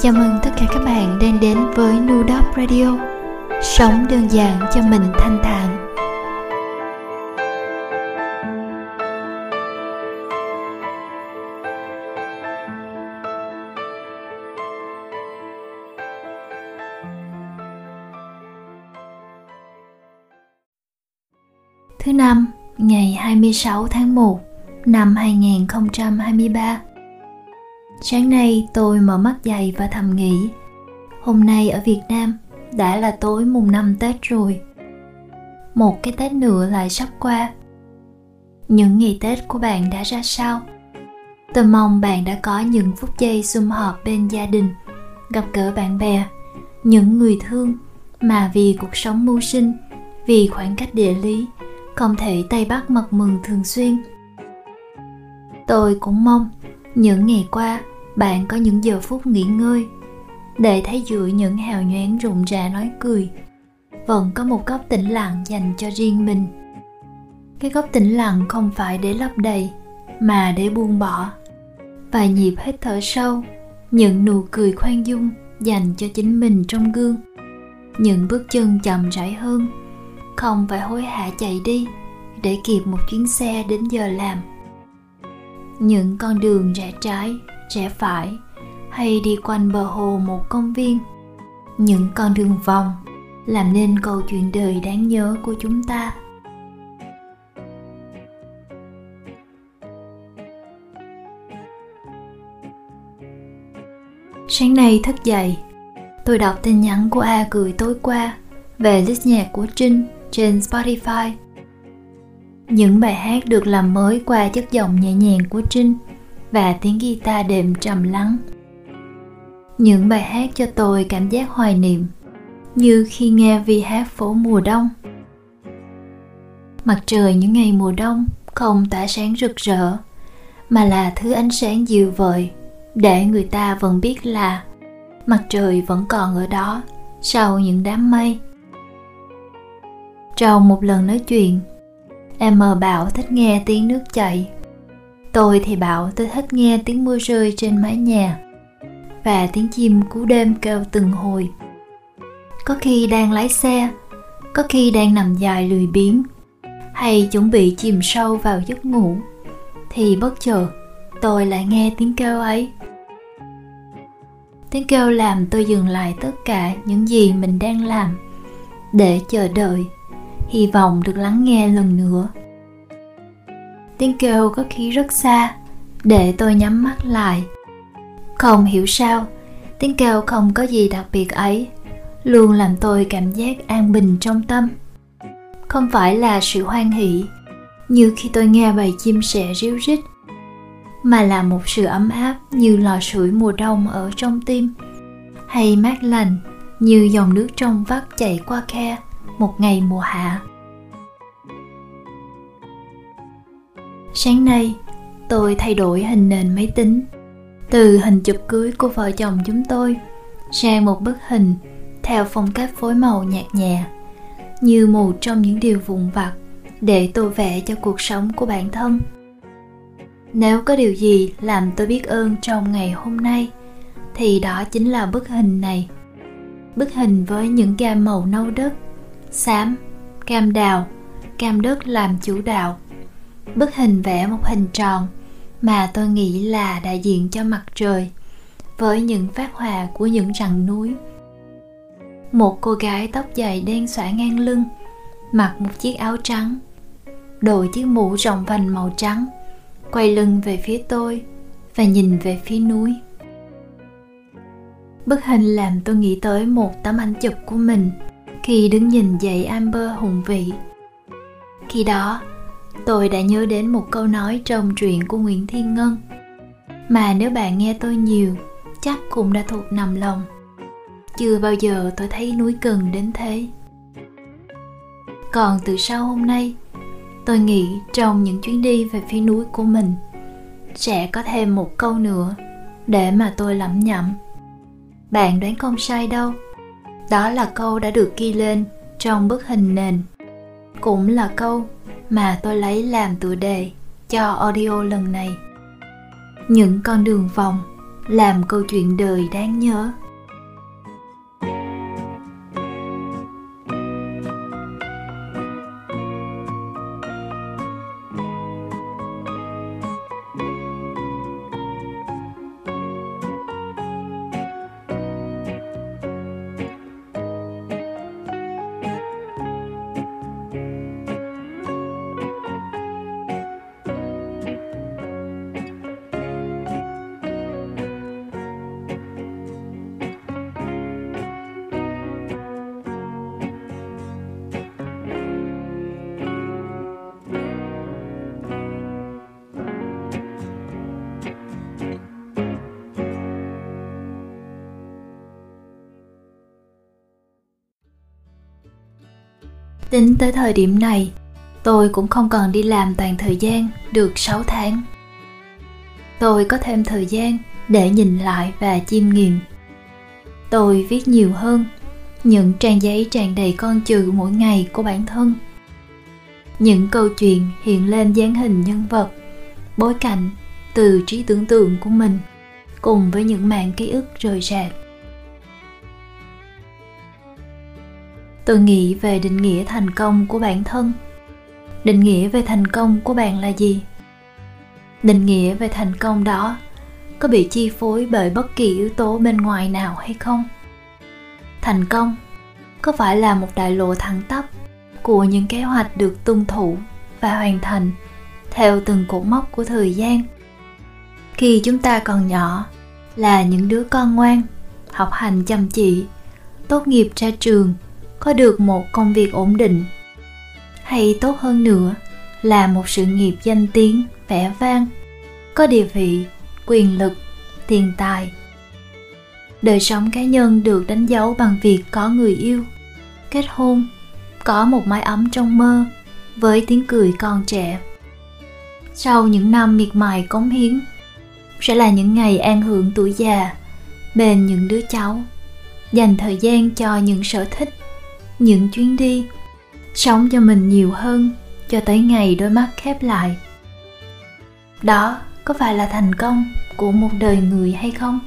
Chào mừng tất cả các bạn đang đến với Nu DOP Radio. Sống đơn giản cho mình thanh thản. Thứ năm, ngày 26 tháng 1 năm 2023. Sáng nay tôi mở mắt dày và thầm nghĩ, hôm nay ở Việt Nam đã là tối mùng 5 Tết rồi. Một cái Tết nữa lại sắp qua. Những ngày Tết của bạn đã ra sao? Tôi mong bạn đã có những phút giây sum họp bên gia đình, gặp gỡ bạn bè, những người thương mà vì cuộc sống mưu sinh, vì khoảng cách địa lý, không thể Tây Bắc mật mừng thường xuyên. Tôi cũng mong những ngày qua bạn có những giờ phút nghỉ ngơi, để thấy giữa những hào nhoáng rộn rã nói cười vẫn có một góc tĩnh lặng dành cho riêng mình. Cái góc tĩnh lặng không phải để lấp đầy mà để buông bỏ, và nhịp hít thở sâu, những nụ cười khoan dung dành cho chính mình trong gương, những bước chân chậm rãi hơn, không phải hối hả chạy đi để kịp một chuyến xe đến giờ làm. Những con đường rẽ trái, rẽ phải, hay đi quanh bờ hồ một công viên, những con đường vòng làm nên câu chuyện đời đáng nhớ của chúng ta. Sáng nay thức dậy, tôi đọc tin nhắn của A gửi tối qua về list nhạc của Trinh trên Spotify. Những bài hát được làm mới qua chất giọng nhẹ nhàng của Trinh và tiếng guitar đệm trầm lắng. Những bài hát cho tôi cảm giác hoài niệm, như khi nghe Vi hát phố mùa đông. Mặt trời những ngày mùa đông không tỏa sáng rực rỡ, mà là thứ ánh sáng dịu vợi, để người ta vẫn biết là mặt trời vẫn còn ở đó sau những đám mây. Trong một lần nói chuyện, em bảo thích nghe tiếng nước chảy. Tôi thì bảo tôi thích nghe tiếng mưa rơi trên mái nhà và tiếng chim cú đêm kêu từng hồi. Có khi đang lái xe, có khi đang nằm dài lười biếng, hay chuẩn bị chìm sâu vào giấc ngủ, thì bất chợt tôi lại nghe tiếng kêu ấy. Tiếng kêu làm tôi dừng lại tất cả những gì mình đang làm, để chờ đợi, hy vọng được lắng nghe lần nữa. Tiếng kêu có khi rất xa, để tôi nhắm mắt lại. Không hiểu sao, tiếng kêu không có gì đặc biệt ấy luôn làm tôi cảm giác an bình trong tâm. Không phải là sự hoan hỉ như khi tôi nghe bầy chim sẻ ríu rít, mà là một sự ấm áp như lò sưởi mùa đông ở trong tim, hay mát lành như dòng nước trong vắt chảy qua khe một ngày mùa hạ. Sáng nay, tôi thay đổi hình nền máy tính, từ hình chụp cưới của vợ chồng chúng tôi sang một bức hình theo phong cách phối màu nhạt nhẹ, như một trong những điều vụn vặt để tô vẽ cho cuộc sống của bản thân. Nếu có điều gì làm tôi biết ơn trong ngày hôm nay, thì đó chính là bức hình này. Bức hình với những gam màu nâu đất, xám, cam đào, cam đất làm chủ đạo. Bức hình vẽ một hình tròn mà tôi nghĩ là đại diện cho mặt trời, với những phác họa của những rặng núi. Một cô gái tóc dài đen xõa ngang lưng, mặc một chiếc áo trắng, đội chiếc mũ rộng vành màu trắng, quay lưng về phía tôi và nhìn về phía núi. Bức hình làm tôi nghĩ tới một tấm ảnh chụp của mình khi đứng nhìn dãy amber hùng vĩ. Khi đó, tôi đã nhớ đến một câu nói trong truyện của Nguyễn Thiên Ngân, mà nếu bạn nghe tôi nhiều, chắc cũng đã thuộc nằm lòng. Chưa bao giờ tôi thấy núi cần đến thế. Còn từ sau hôm nay, tôi nghĩ trong những chuyến đi về phía núi của mình, sẽ có thêm một câu nữa để mà tôi lẩm nhẩm. Bạn đoán không sai đâu. Đó là câu đã được ghi lên trong bức hình nền, cũng là câu mà tôi lấy làm tựa đề cho audio lần này. Những con đường vòng làm câu chuyện đời đáng nhớ. Tính tới thời điểm này, tôi cũng không còn đi làm toàn thời gian được 6 tháng. Tôi có thêm thời gian để nhìn lại và chiêm nghiệm. Tôi viết nhiều hơn, những trang giấy tràn đầy con chữ mỗi ngày của bản thân. Những câu chuyện hiện lên dáng hình nhân vật, bối cảnh từ trí tưởng tượng của mình, cùng với những mảng ký ức rời rạc. Tôi nghĩ về định nghĩa thành công của bản thân. Định nghĩa về thành công của bạn là gì? Định nghĩa về thành công đó có bị chi phối bởi bất kỳ yếu tố bên ngoài nào hay không? Thành công có phải là một đại lộ thẳng tắp của những kế hoạch được tuân thủ và hoàn thành theo từng cột mốc của thời gian? Khi chúng ta còn nhỏ là những đứa con ngoan, học hành chăm chỉ, tốt nghiệp ra trường, có được một công việc ổn định, hay tốt hơn nữa là một sự nghiệp danh tiếng, vẻ vang, có địa vị, quyền lực, tiền tài. Đời sống cá nhân được đánh dấu bằng việc có người yêu, kết hôn, có một mái ấm trong mơ với tiếng cười còn trẻ. Sau những năm miệt mài cống hiến, sẽ là những ngày an hưởng tuổi già bên những đứa cháu, dành thời gian cho những sở thích, những chuyến đi, sống cho mình nhiều hơn cho tới ngày đôi mắt khép lại. Đó có phải là thành công của một đời người hay không?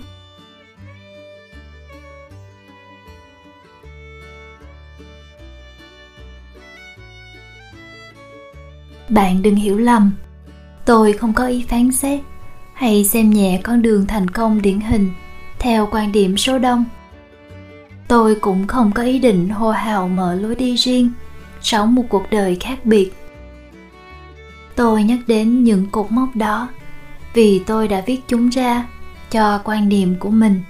Bạn đừng hiểu lầm, tôi không có ý phán xét hay xem nhẹ con đường thành công điển hình theo quan điểm số đông. Tôi cũng không có ý định hô hào mở lối đi riêng, sống một cuộc đời khác biệt. Tôi nhắc đến những cột mốc đó vì tôi đã viết chúng ra cho quan điểm của mình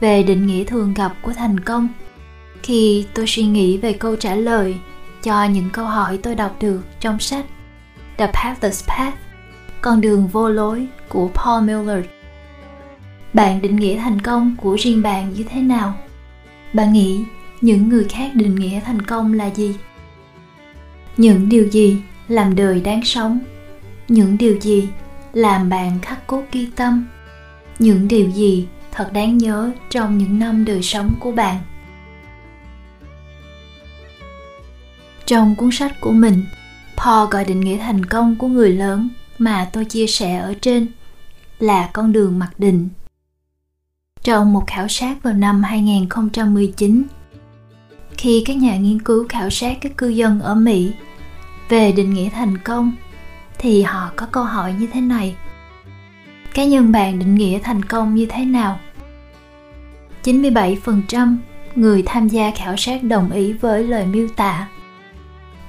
về định nghĩa thường gặp của thành công khi tôi suy nghĩ về câu trả lời cho những câu hỏi tôi đọc được trong sách The Pathless Path, con đường vô lối của Paul Millerd. Bạn định nghĩa thành công của riêng bạn như thế nào? Bạn nghĩ những người khác định nghĩa thành công là gì? Những điều gì làm đời đáng sống? Những điều gì làm bạn khắc cốt ghi tâm? Những điều gì thật đáng nhớ trong những năm đời sống của bạn? Trong cuốn sách của mình, Paul gọi định nghĩa thành công của người lớn mà tôi chia sẻ ở trên là con đường mặc định. Trong một khảo sát vào năm 2019, khi các nhà nghiên cứu khảo sát các cư dân ở Mỹ về định nghĩa thành công, thì họ có câu hỏi như thế này: cá nhân bạn định nghĩa thành công như thế nào? 97% người tham gia khảo sát đồng ý với lời miêu tả.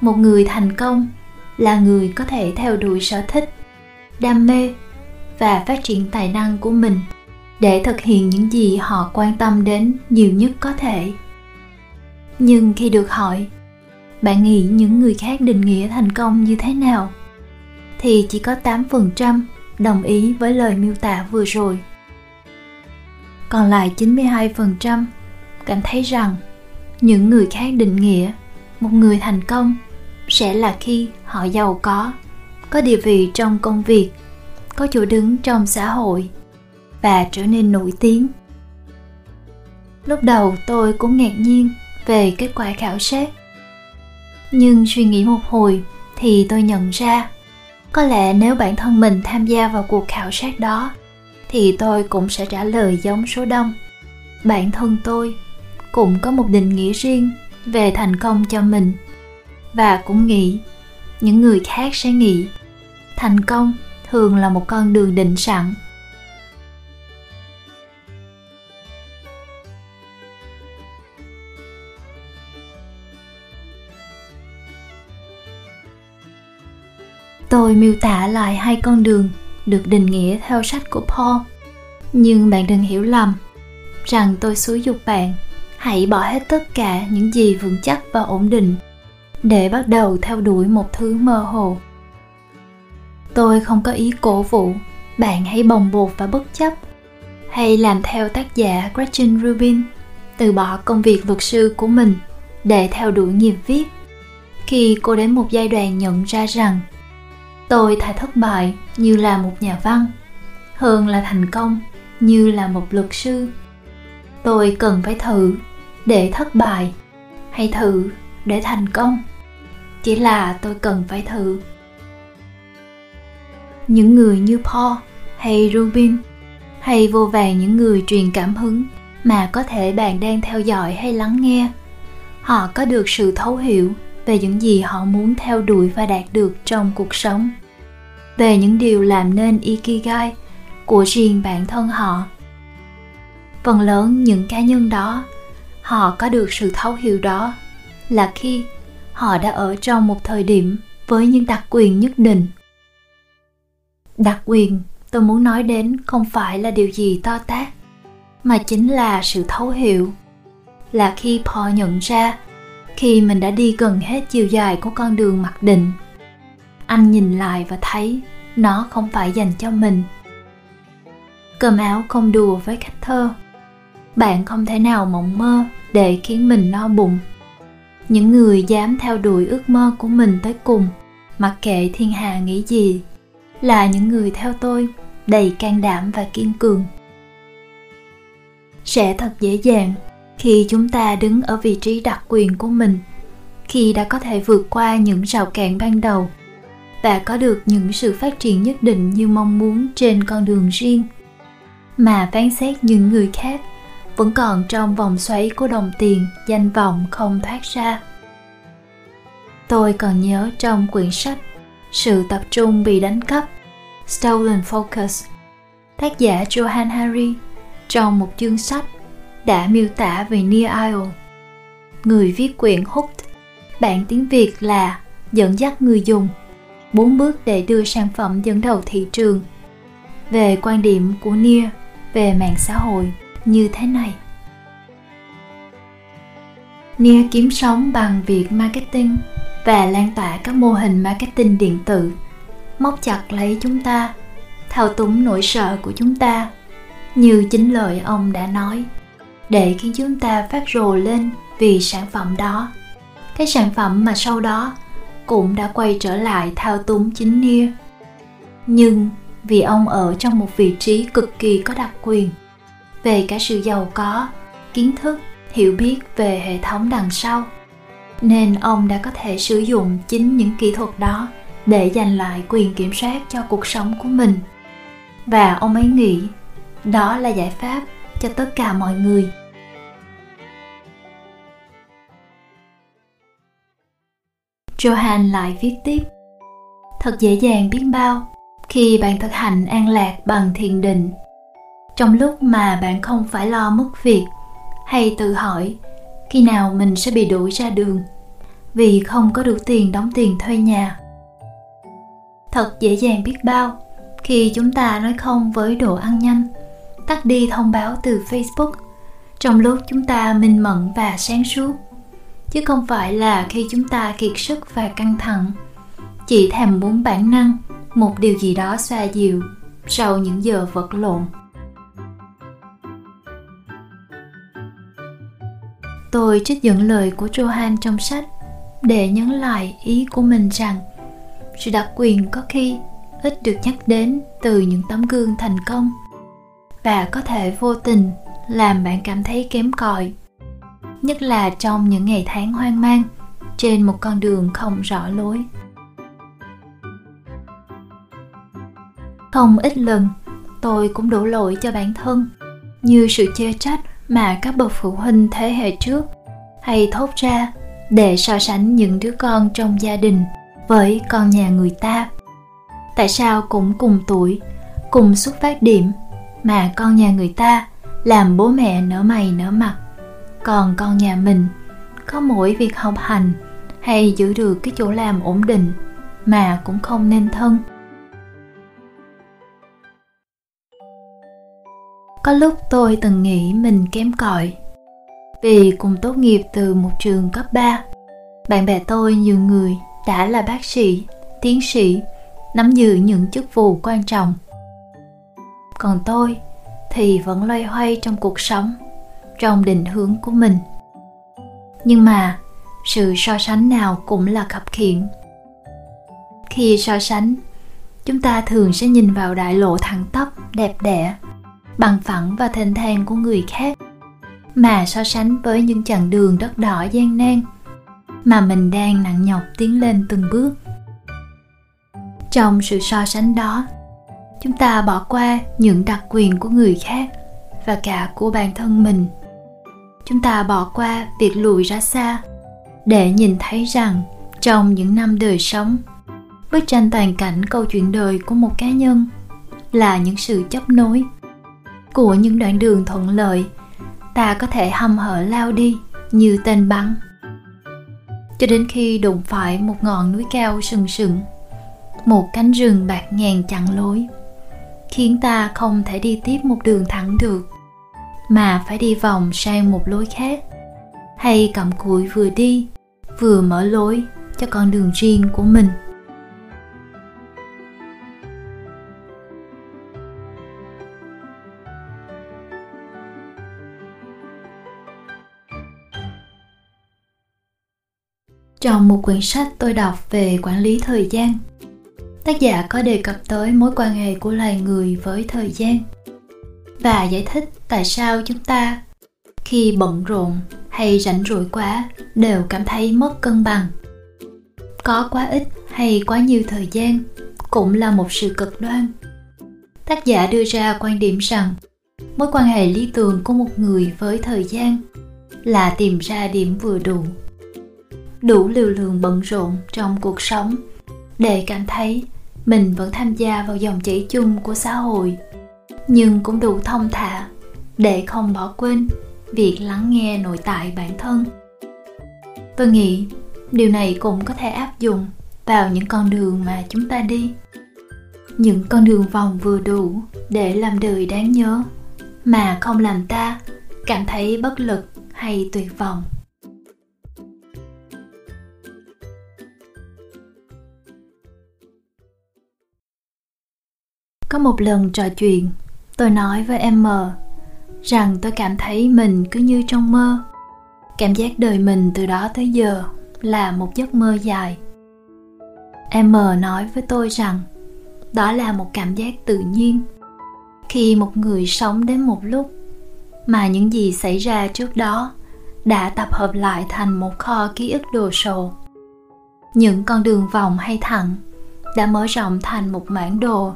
Một người thành công là người có thể theo đuổi sở thích, đam mê và phát triển tài năng của mình để thực hiện những gì họ quan tâm đến nhiều nhất có thể. Nhưng khi được hỏi, bạn nghĩ những người khác định nghĩa thành công như thế nào? Thì chỉ có 8% đồng ý với lời miêu tả vừa rồi. Còn lại 92% cảm thấy rằng những người khác định nghĩa một người thành công sẽ là khi họ giàu có địa vị trong công việc, có chỗ đứng trong xã hội và trở nên nổi tiếng. Lúc đầu tôi cũng ngạc nhiên về kết quả khảo sát. Nhưng suy nghĩ một hồi thì tôi nhận ra, có lẽ nếu bản thân mình tham gia vào cuộc khảo sát đó thì tôi cũng sẽ trả lời giống số đông. Bản thân tôi cũng có một định nghĩa riêng về thành công cho mình, và cũng nghĩ những người khác sẽ nghĩ thành công thường là một con đường định sẵn. Tôi miêu tả lại hai con đường được định nghĩa theo sách của Paul, nhưng bạn đừng hiểu lầm rằng tôi xúi giục bạn hãy bỏ hết tất cả những gì vững chắc và ổn định để bắt đầu theo đuổi một thứ mơ hồ. Tôi không có ý cổ vũ bạn hãy bồng bột và bất chấp, hay làm theo tác giả Gretchen Rubin, từ bỏ công việc luật sư của mình để theo đuổi nghiệp viết, khi cô đến một giai đoạn nhận ra rằng tôi thà thất bại như là một nhà văn hơn là thành công như là một luật sư. Tôi cần phải thử để thất bại hay thử để thành công. Chỉ là tôi cần phải thử. Những người như Paul hay Rubin, hay vô vàn những người truyền cảm hứng mà có thể bạn đang theo dõi hay lắng nghe, họ có được sự thấu hiểu về những gì họ muốn theo đuổi và đạt được trong cuộc sống, về những điều làm nên Ikigai của riêng bản thân họ. Phần lớn những cá nhân đó, họ có được sự thấu hiểu đó là khi họ đã ở trong một thời điểm với những đặc quyền nhất định. Đặc quyền tôi muốn nói đến không phải là điều gì to tát, mà chính là sự thấu hiểu. Là khi Paul nhận ra khi mình đã đi gần hết chiều dài của con đường mặc định, anh nhìn lại và thấy nó không phải dành cho mình. Cơm áo không đùa với khách thơ. Bạn không thể nào mộng mơ để khiến mình no bụng. Những người dám theo đuổi ước mơ của mình tới cùng, mặc kệ thiên hạ nghĩ gì, là những người theo tôi đầy can đảm và kiên cường. Sẽ thật dễ dàng khi chúng ta đứng ở vị trí đặc quyền của mình, khi đã có thể vượt qua những rào cản ban đầu và có được những sự phát triển nhất định như mong muốn trên con đường riêng, mà phán xét những người khác vẫn còn trong vòng xoáy của đồng tiền, danh vọng không thoát ra. Tôi còn nhớ trong quyển sách Sự tập trung bị đánh cắp, Stolen Focus, tác giả Johann Hari trong một chương sách đã miêu tả về Nir Eyal, người viết quyển Hooked, bản tiếng Việt là Dẫn dắt người dùng, 4 bước để đưa sản phẩm dẫn đầu thị trường, về quan điểm của Nir về mạng xã hội như thế này. Nir kiếm sống bằng việc marketing và lan tỏa các mô hình marketing điện tử, móc chặt lấy chúng ta, thao túng nỗi sợ của chúng ta, như chính lời ông đã nói, để khiến chúng ta phát rồ lên vì sản phẩm đó. Cái sản phẩm mà sau đó cũng đã quay trở lại thao túng chính Nir. Nhưng vì ông ở trong một vị trí cực kỳ có đặc quyền về cả sự giàu có, kiến thức, hiểu biết về hệ thống đằng sau, nên ông đã có thể sử dụng chính những kỹ thuật đó để giành lại quyền kiểm soát cho cuộc sống của mình. Và ông ấy nghĩ đó là giải pháp cho tất cả mọi người. Johann lại viết tiếp: thật dễ dàng biết bao khi bạn thực hành an lạc bằng thiền định, trong lúc mà bạn không phải lo mất việc hay tự hỏi khi nào mình sẽ bị đuổi ra đường vì không có đủ tiền đóng tiền thuê nhà. Thật dễ dàng biết bao khi chúng ta nói không với đồ ăn nhanh, tắt đi thông báo từ Facebook trong lúc chúng ta minh mẫn và sáng suốt, chứ không phải là khi chúng ta kiệt sức và căng thẳng, chỉ thèm muốn bản năng một điều gì đó xoa dịu sau những giờ vật lộn. Tôi trích dẫn lời của Johann trong sách để nhấn lại ý của mình rằng sự đặc quyền có khi ít được nhắc đến từ những tấm gương thành công, và có thể vô tình làm bạn cảm thấy kém cỏi, nhất là trong những ngày tháng hoang mang trên một con đường không rõ lối. Không ít lần tôi cũng đổ lỗi cho bản thân, như sự chê trách mà các bậc phụ huynh thế hệ trước hay thốt ra để so sánh những đứa con trong gia đình với con nhà người ta. Tại sao cũng cùng tuổi, cùng xuất phát điểm mà con nhà người ta làm bố mẹ nở mày nở mặt, còn con nhà mình có mỗi việc học hành hay giữ được cái chỗ làm ổn định mà cũng không nên thân. Có lúc tôi từng nghĩ mình kém cỏi vì cùng tốt nghiệp từ một trường cấp 3. Bạn bè tôi nhiều người đã là bác sĩ, tiến sĩ, nắm giữ những chức vụ quan trọng. Còn tôi thì vẫn loay hoay trong cuộc sống, trong định hướng của mình. Nhưng mà sự so sánh nào cũng là khập khiễng. Khi so sánh, chúng ta thường sẽ nhìn vào đại lộ thẳng tắp, đẹp đẽ, bằng phẳng và thênh thang của người khác, mà so sánh với những chặng đường đất đỏ gian nan mà mình đang nặng nhọc tiến lên từng bước. Trong sự so sánh đó, chúng ta bỏ qua những đặc quyền của người khác và cả của bản thân mình. Chúng ta bỏ qua việc lùi ra xa để nhìn thấy rằng trong những năm đời sống, bức tranh toàn cảnh câu chuyện đời của một cá nhân là những sự chấp nối của những đoạn đường thuận lợi ta có thể hăm hở lao đi như tên bắn, cho đến khi đụng phải một ngọn núi cao sừng sững, một cánh rừng bạt ngàn chặn lối, khiến ta không thể đi tiếp một đường thẳng được mà phải đi vòng sang một lối khác, hay cặm cụi vừa đi vừa mở lối cho con đường riêng của mình. Trong một quyển sách tôi đọc về quản lý thời gian, tác giả có đề cập tới mối quan hệ của loài người với thời gian và giải thích tại sao chúng ta khi bận rộn hay rảnh rỗi quá đều cảm thấy mất cân bằng. Có quá ít hay quá nhiều thời gian cũng là một sự cực đoan. Tác giả đưa ra quan điểm rằng mối quan hệ lý tưởng của một người với thời gian là tìm ra điểm vừa đủ, đủ liều lượng bận rộn trong cuộc sống để cảm thấy mình vẫn tham gia vào dòng chảy chung của xã hội, nhưng cũng đủ thông thả để không bỏ quên việc lắng nghe nội tại bản thân. Tôi nghĩ điều này cũng có thể áp dụng vào những con đường mà chúng ta đi, những con đường vòng vừa đủ để làm đời đáng nhớ mà không làm ta cảm thấy bất lực hay tuyệt vọng. Có một lần trò chuyện, tôi nói với em M rằng tôi cảm thấy mình cứ như trong mơ. Cảm giác đời mình từ đó tới giờ là một giấc mơ dài. Em M nói với tôi rằng đó là một cảm giác tự nhiên khi một người sống đến một lúc mà những gì xảy ra trước đó đã tập hợp lại thành một kho ký ức đồ sộ. Những con đường vòng hay thẳng đã mở rộng thành một bản đồ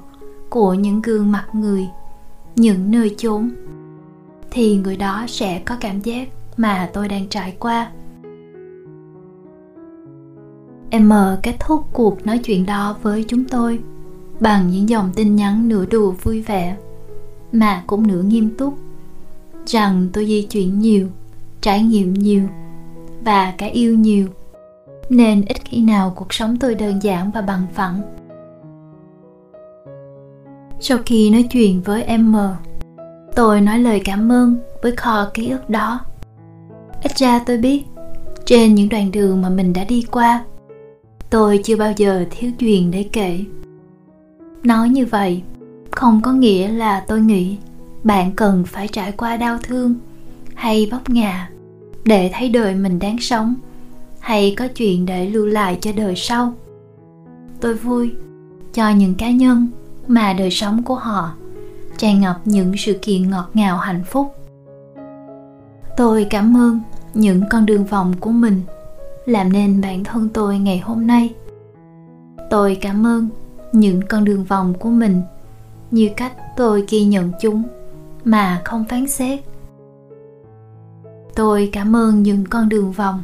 của những gương mặt người, những nơi chốn, thì người đó sẽ có cảm giác mà tôi đang trải qua. M kết thúc cuộc nói chuyện đó với chúng tôi bằng những dòng tin nhắn nửa đùa vui vẻ mà cũng nửa nghiêm túc, rằng tôi di chuyển nhiều, trải nghiệm nhiều và cả yêu nhiều, nên ít khi nào cuộc sống tôi đơn giản và bằng phẳng. Sau khi nói chuyện với em M, tôi nói lời cảm ơn với kho ký ức đó. Ít ra tôi biết, trên những đoạn đường mà mình đã đi qua, tôi chưa bao giờ thiếu chuyện để kể. Nói như vậy, không có nghĩa là tôi nghĩ bạn cần phải trải qua đau thương hay vấp ngã để thấy đời mình đáng sống, hay có chuyện để lưu lại cho đời sau. Tôi vui cho những cá nhân mà đời sống của họ tràn ngập những sự kiện ngọt ngào hạnh phúc. Tôi cảm ơn những con đường vòng của mình làm nên bản thân tôi ngày hôm nay. Tôi cảm ơn những con đường vòng của mình như cách Tôi ghi nhận chúng mà không phán xét. Tôi cảm ơn những con đường vòng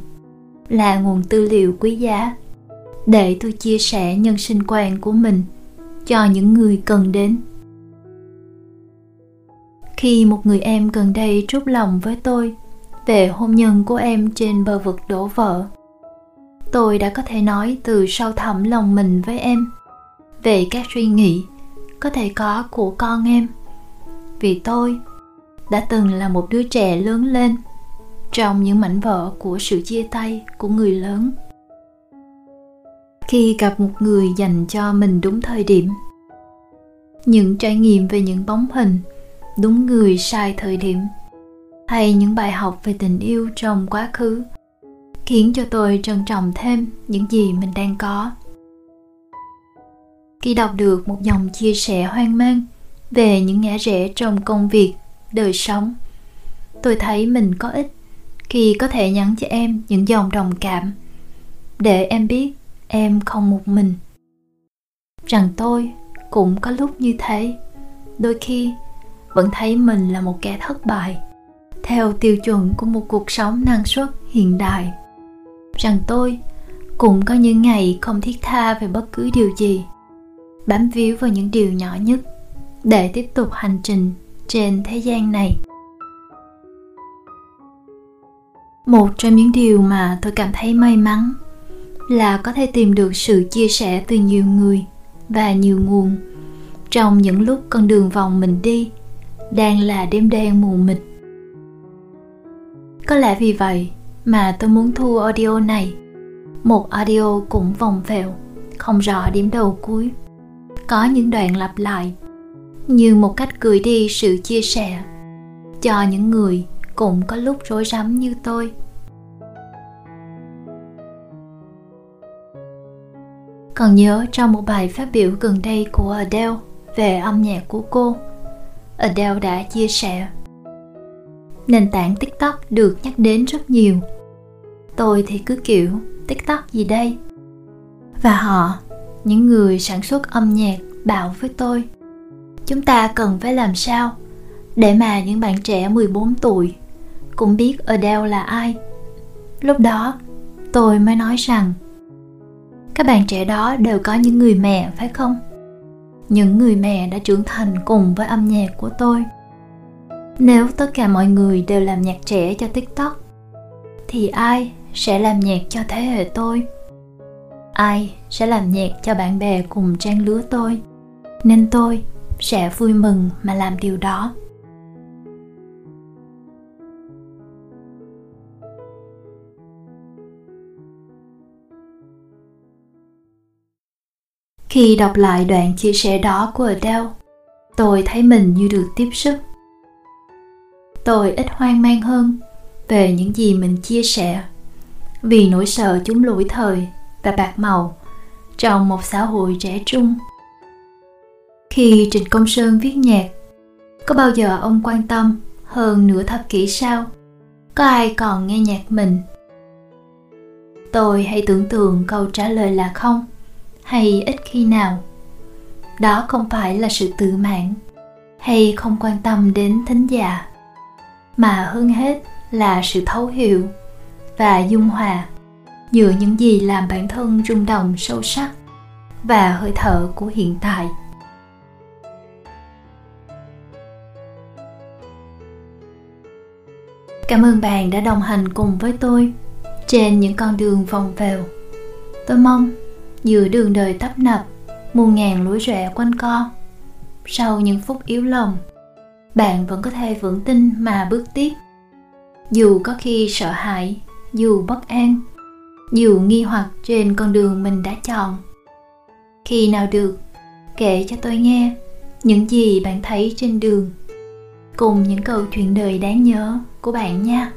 là nguồn tư liệu quý giá để tôi chia sẻ nhân sinh quan của mình cho những người cần đến. Khi một người em gần đây trút lòng với tôi về hôn nhân của em trên bờ vực đổ vỡ, tôi đã có thể nói từ sâu thẳm lòng mình với em về các suy nghĩ có thể có của con em, vì tôi đã từng là một đứa trẻ lớn lên trong những mảnh vỡ của sự chia tay của người lớn. Khi gặp một người dành cho mình đúng thời điểm, những trải nghiệm về những bóng hình, đúng người sai thời điểm, hay những bài học về tình yêu trong quá khứ khiến cho tôi trân trọng thêm những gì mình đang có. Khi đọc được một dòng chia sẻ hoang mang về những ngã rẽ trong công việc, đời sống, tôi thấy mình có ích khi có thể nhắn cho em những dòng đồng cảm để em biết em không một mình, rằng tôi cũng có lúc như thế, đôi khi vẫn thấy mình là một kẻ thất bại theo tiêu chuẩn của một cuộc sống năng suất hiện đại, rằng tôi cũng có những ngày không thiết tha về bất cứ điều gì, bám víu vào những điều nhỏ nhất để tiếp tục hành trình trên thế gian này. Một trong những điều mà tôi cảm thấy may mắn là có thể tìm được sự chia sẻ từ nhiều người và nhiều nguồn trong những lúc con đường vòng mình đi đang là đêm đen mù mịt. Có lẽ vì vậy mà tôi muốn thu audio này, một audio cũng vòng vèo, không rõ điểm đầu cuối, có những đoạn lặp lại, như một cách gửi đi sự chia sẻ cho những người cũng có lúc rối rắm như tôi. Còn nhớ trong một bài phát biểu gần đây của Adele về âm nhạc của cô, Adele đã chia sẻ: nền tảng TikTok được nhắc đến rất nhiều. Tôi thì cứ kiểu TikTok gì đây? Và họ, những người sản xuất âm nhạc, bảo với tôi: chúng ta cần phải làm sao để mà những bạn trẻ 14 tuổi cũng biết Adele là ai. Lúc đó tôi mới nói rằng các bạn trẻ đó đều có những người mẹ phải không? Những người mẹ đã trưởng thành cùng với âm nhạc của tôi. Nếu tất cả mọi người đều làm nhạc trẻ cho TikTok thì ai sẽ làm nhạc cho thế hệ tôi? Ai sẽ làm nhạc cho bạn bè cùng trang lứa tôi? Nên tôi sẽ vui mừng mà làm điều đó. Khi đọc lại đoạn chia sẻ đó của Adele, tôi thấy mình như được tiếp sức. Tôi ít hoang mang hơn về những gì mình chia sẻ, vì nỗi sợ chúng lỗi thời và bạc màu trong một xã hội trẻ trung. Khi Trịnh Công Sơn viết nhạc, có bao giờ ông quan tâm hơn nửa thập kỷ sau có ai còn nghe nhạc mình? Tôi hay tưởng tượng câu trả lời là không, hay ít khi nào. Đó không phải là sự tự mãn hay không quan tâm đến thính giả, mà hơn hết là sự thấu hiểu và dung hòa giữa những gì làm bản thân rung động sâu sắc và hơi thở của hiện tại. Cảm ơn bạn đã đồng hành cùng với tôi trên những con đường vòng vèo. Tôi mong giữa đường đời tấp nập, muôn ngàn lối rẽ quanh co, sau những phút yếu lòng, bạn vẫn có thể vững tin mà bước tiếp. Dù có khi sợ hãi, dù bất an, dù nghi hoặc trên con đường mình đã chọn. Khi nào được, kể cho tôi nghe những gì bạn thấy trên đường, cùng những câu chuyện đời đáng nhớ của bạn nha.